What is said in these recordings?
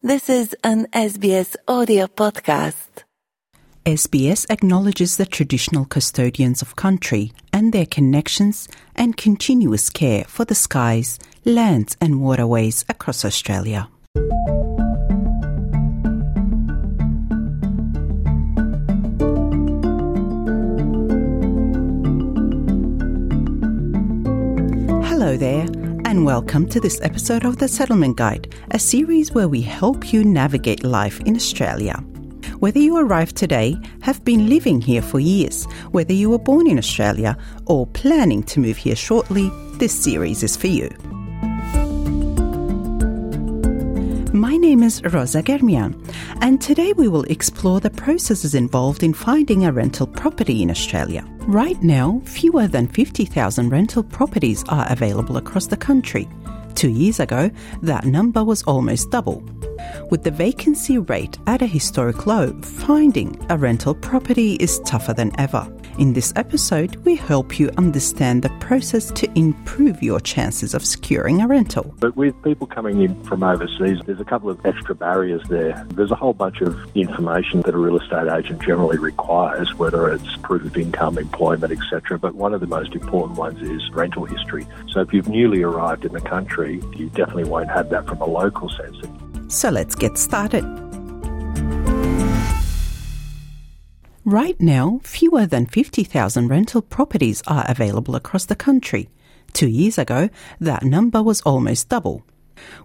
This is an SBS audio podcast. SBS acknowledges the traditional custodians of country and their connections and continuous care for the skies, lands and waterways across Australia. Hello there. And welcome to this episode of The Settlement Guide, a series where we help you navigate life in Australia. Whether you arrived today, have been living here for years, whether you were born in Australia, or planning to move here shortly, this series is for you. My name is Rosa Germian, and today we will explore the processes involved in finding a rental property in Australia. Right now, fewer than 50,000 rental properties are available across the country. 2 years ago, that number was almost double. With the vacancy rate at a historic low, finding a rental property is tougher than ever. In this episode, we help you understand the process to improve your chances of securing a rental. But with people coming in from overseas, there's a couple of extra barriers there. There's a whole bunch of information that a real estate agent generally requires, whether it's proof of income, employment, etc. But one of the most important ones is rental history. So if you've newly arrived in the country, you definitely won't have that from a local sense. So let's get started. Right now, fewer than 50,000 rental properties are available across the country. 2 years ago, that number was almost double.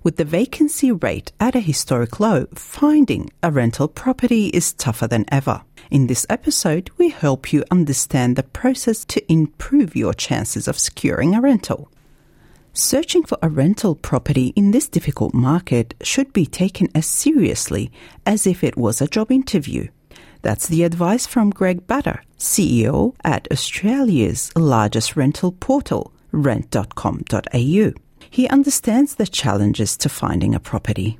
With the vacancy rate at a historic low, finding a rental property is tougher than ever. In this episode, we help you understand the process to improve your chances of securing a rental. Searching for a rental property in this difficult market should be taken as seriously as if it was a job interview. That's the advice from Greg Bader, CEO at Australia's largest rental portal, rent.com.au. He understands the challenges to finding a property.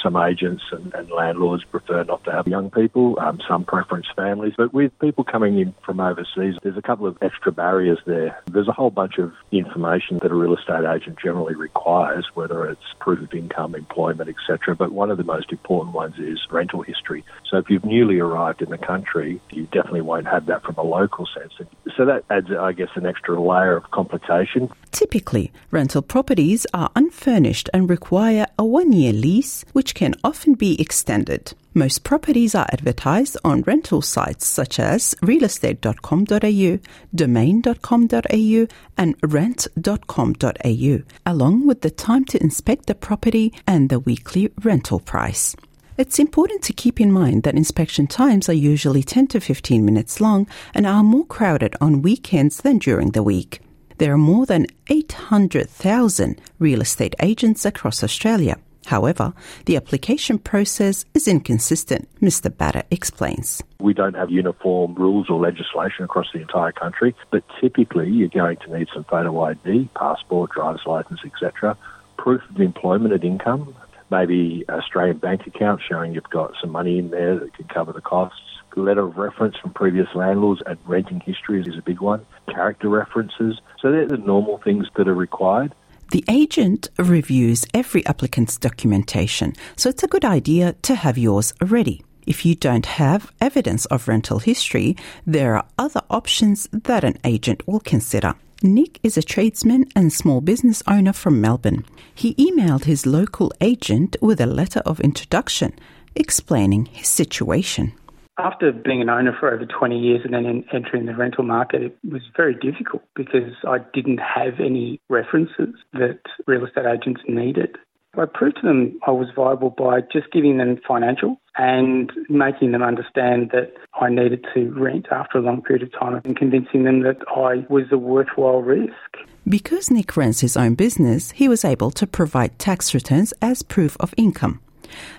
Some agents and landlords prefer not to have young people, some preference families. But with people coming in from overseas, there's a couple of extra barriers there. There's a whole bunch of information that a real estate agent generally requires, whether it's proof of income, employment, etc. But one of the most important ones is rental history. So if you've newly arrived in the country, you definitely won't have that from a local sense. So that adds, I guess, an extra layer of complication. Typically, rental properties are unfurnished and require a one-year lease, which can often be extended. Most properties are advertised on rental sites such as realestate.com.au, domain.com.au and rent.com.au, along with the time to inspect the property and the weekly rental price. It's important to keep in mind that inspection times are usually 10 to 15 minutes long and are more crowded on weekends than during the week. There are more than 800,000 real estate agents across Australia. However, the application process is inconsistent, Mr. Bader explains. We don't have uniform rules or legislation across the entire country, but typically you're going to need some photo ID, passport, driver's license, etc., proof of employment and income, maybe Australian bank account showing you've got some money in there that can cover the costs, letter of reference from previous landlords, and renting history is a big one, character references. So they're the normal things that are required. The agent reviews every applicant's documentation, so it's a good idea to have yours ready. If you don't have evidence of rental history, there are other options that an agent will consider. Nick is a tradesman and small business owner from Melbourne. He emailed his local agent with a letter of introduction explaining his situation. After being an owner for over 20 years and then entering the rental market, it was very difficult because I didn't have any references that real estate agents needed. I proved to them I was viable by just giving them financial and making them understand that I needed to rent after a long period of time and convincing them that I was a worthwhile risk. Because Nick runs his own business, he was able to provide tax returns as proof of income.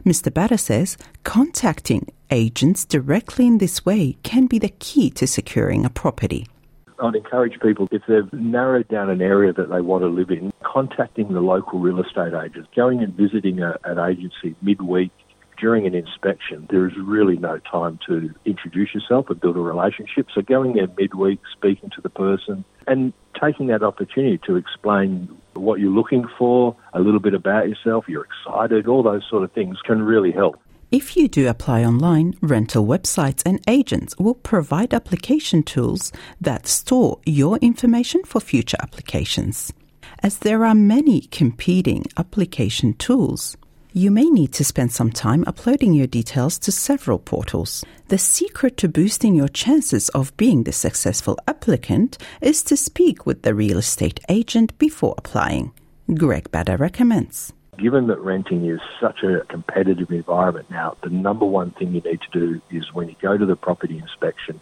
Mr. Bader says contacting agents directly in this way can be the key to securing a property. I'd encourage people, if they've narrowed down an area that they want to live in, contacting the local real estate agents, going and visiting an agency midweek during an inspection. There is really no time to introduce yourself and build a relationship. So going there midweek, speaking to the person and taking that opportunity to explain what you're looking for, a little bit about yourself, you're excited, all those sort of things can really help. If you do apply online, rental websites and agents will provide application tools that store your information for future applications. As there are many competing application tools, you may need to spend some time uploading your details to several portals. The secret to boosting your chances of being the successful applicant is to speak with the real estate agent before applying. Greg Bader recommends. Given that renting is such a competitive environment now, the number one thing you need to do is when you go to the property inspection,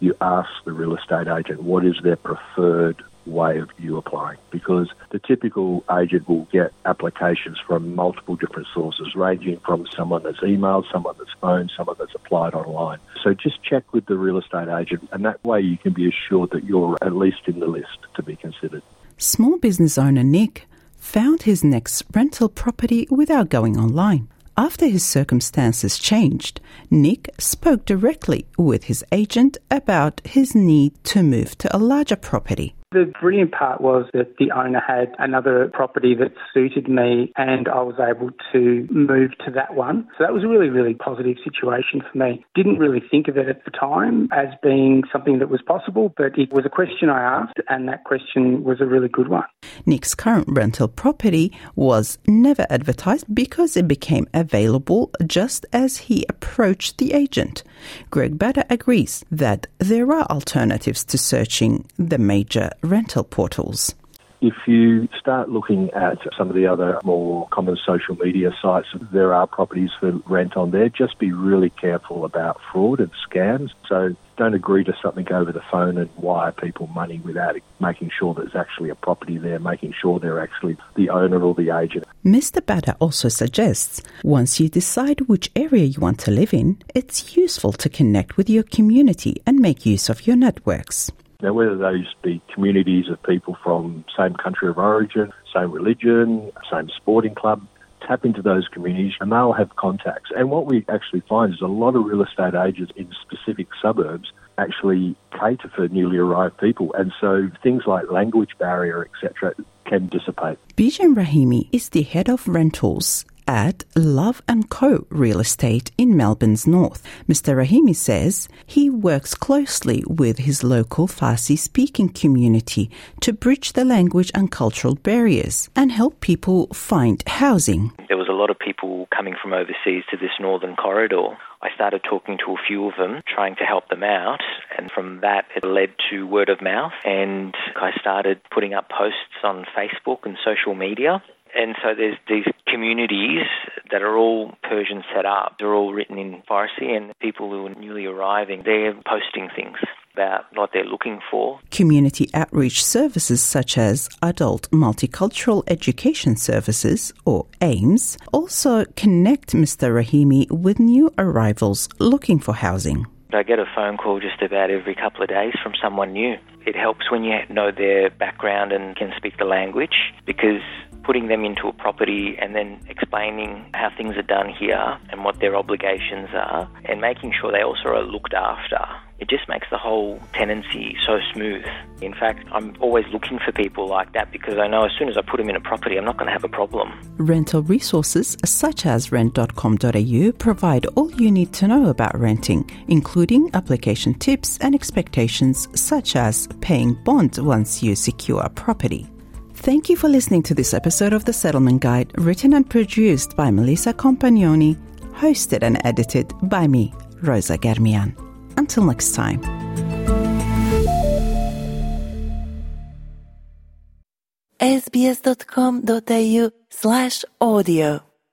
you ask the real estate agent what is their preferred way of you applying, because the typical agent will get applications from multiple different sources, ranging from someone that's emailed, someone that's phoned, someone that's applied online. So just check with the real estate agent, and that way you can be assured that you're at least in the list to be considered. Small business owner Nick found his next rental property without going online. After his circumstances changed, Nick spoke directly with his agent about his need to move to a larger property. The brilliant part was that the owner had another property that suited me and I was able to move to that one. So that was a really, really positive situation for me. Didn't really think of it at the time as being something that was possible, but it was a question I asked and that question was a really good one. Nick's current rental property was never advertised because it became available just as he approached the agent. Greg Bader agrees that there are alternatives to searching the major rental portals. If you start looking at some of the other more common social media sites, there are properties for rent on there. Just be really careful about fraud and scams. So don't agree to something over the phone and wire people money without making sure there's actually a property there, making sure they're actually the owner or the agent. Mr. Bader also suggests once you decide which area you want to live in, it's useful to connect with your community and make use of your networks. Now, whether those be communities of people from same country of origin, same religion, same sporting club, tap into those communities and they'll have contacts. And what we actually find is a lot of real estate agents in specific suburbs actually cater for newly arrived people. And so things like language barrier, etc., can dissipate. Bijan Rahimi is the head of rentals at Love and Co Real Estate in Melbourne's north. Mr. Rahimi says he works closely with his local Farsi-speaking community to bridge the language and cultural barriers and help people find housing. There was a lot of people coming from overseas to this northern corridor. I started talking to a few of them, trying to help them out, and from that it led to word of mouth, and I started putting up posts on Facebook and social media. And so there's these communities that are all Persian set up. They're all written in Farsi, and people who are newly arriving, they're posting things about what they're looking for. Community outreach services such as Adult Multicultural Education Services, or AMES, also connect Mr. Rahimi with new arrivals looking for housing. I get a phone call just about every couple of days from someone new. It helps when you know their background and can speak the language, because putting them into a property and then explaining how things are done here and what their obligations are and making sure they also are looked after, it just makes the whole tenancy so smooth. In fact, I'm always looking for people like that because I know as soon as I put them in a property, I'm not going to have a problem. Rental resources such as rent.com.au provide all you need to know about renting, including application tips and expectations such as paying bond once you secure a property. Thank you for listening to this episode of The Settlement Guide, written and produced by Melissa Compagnoni, hosted and edited by me, Rosa Germian. Until next time. sbs.com.au/audio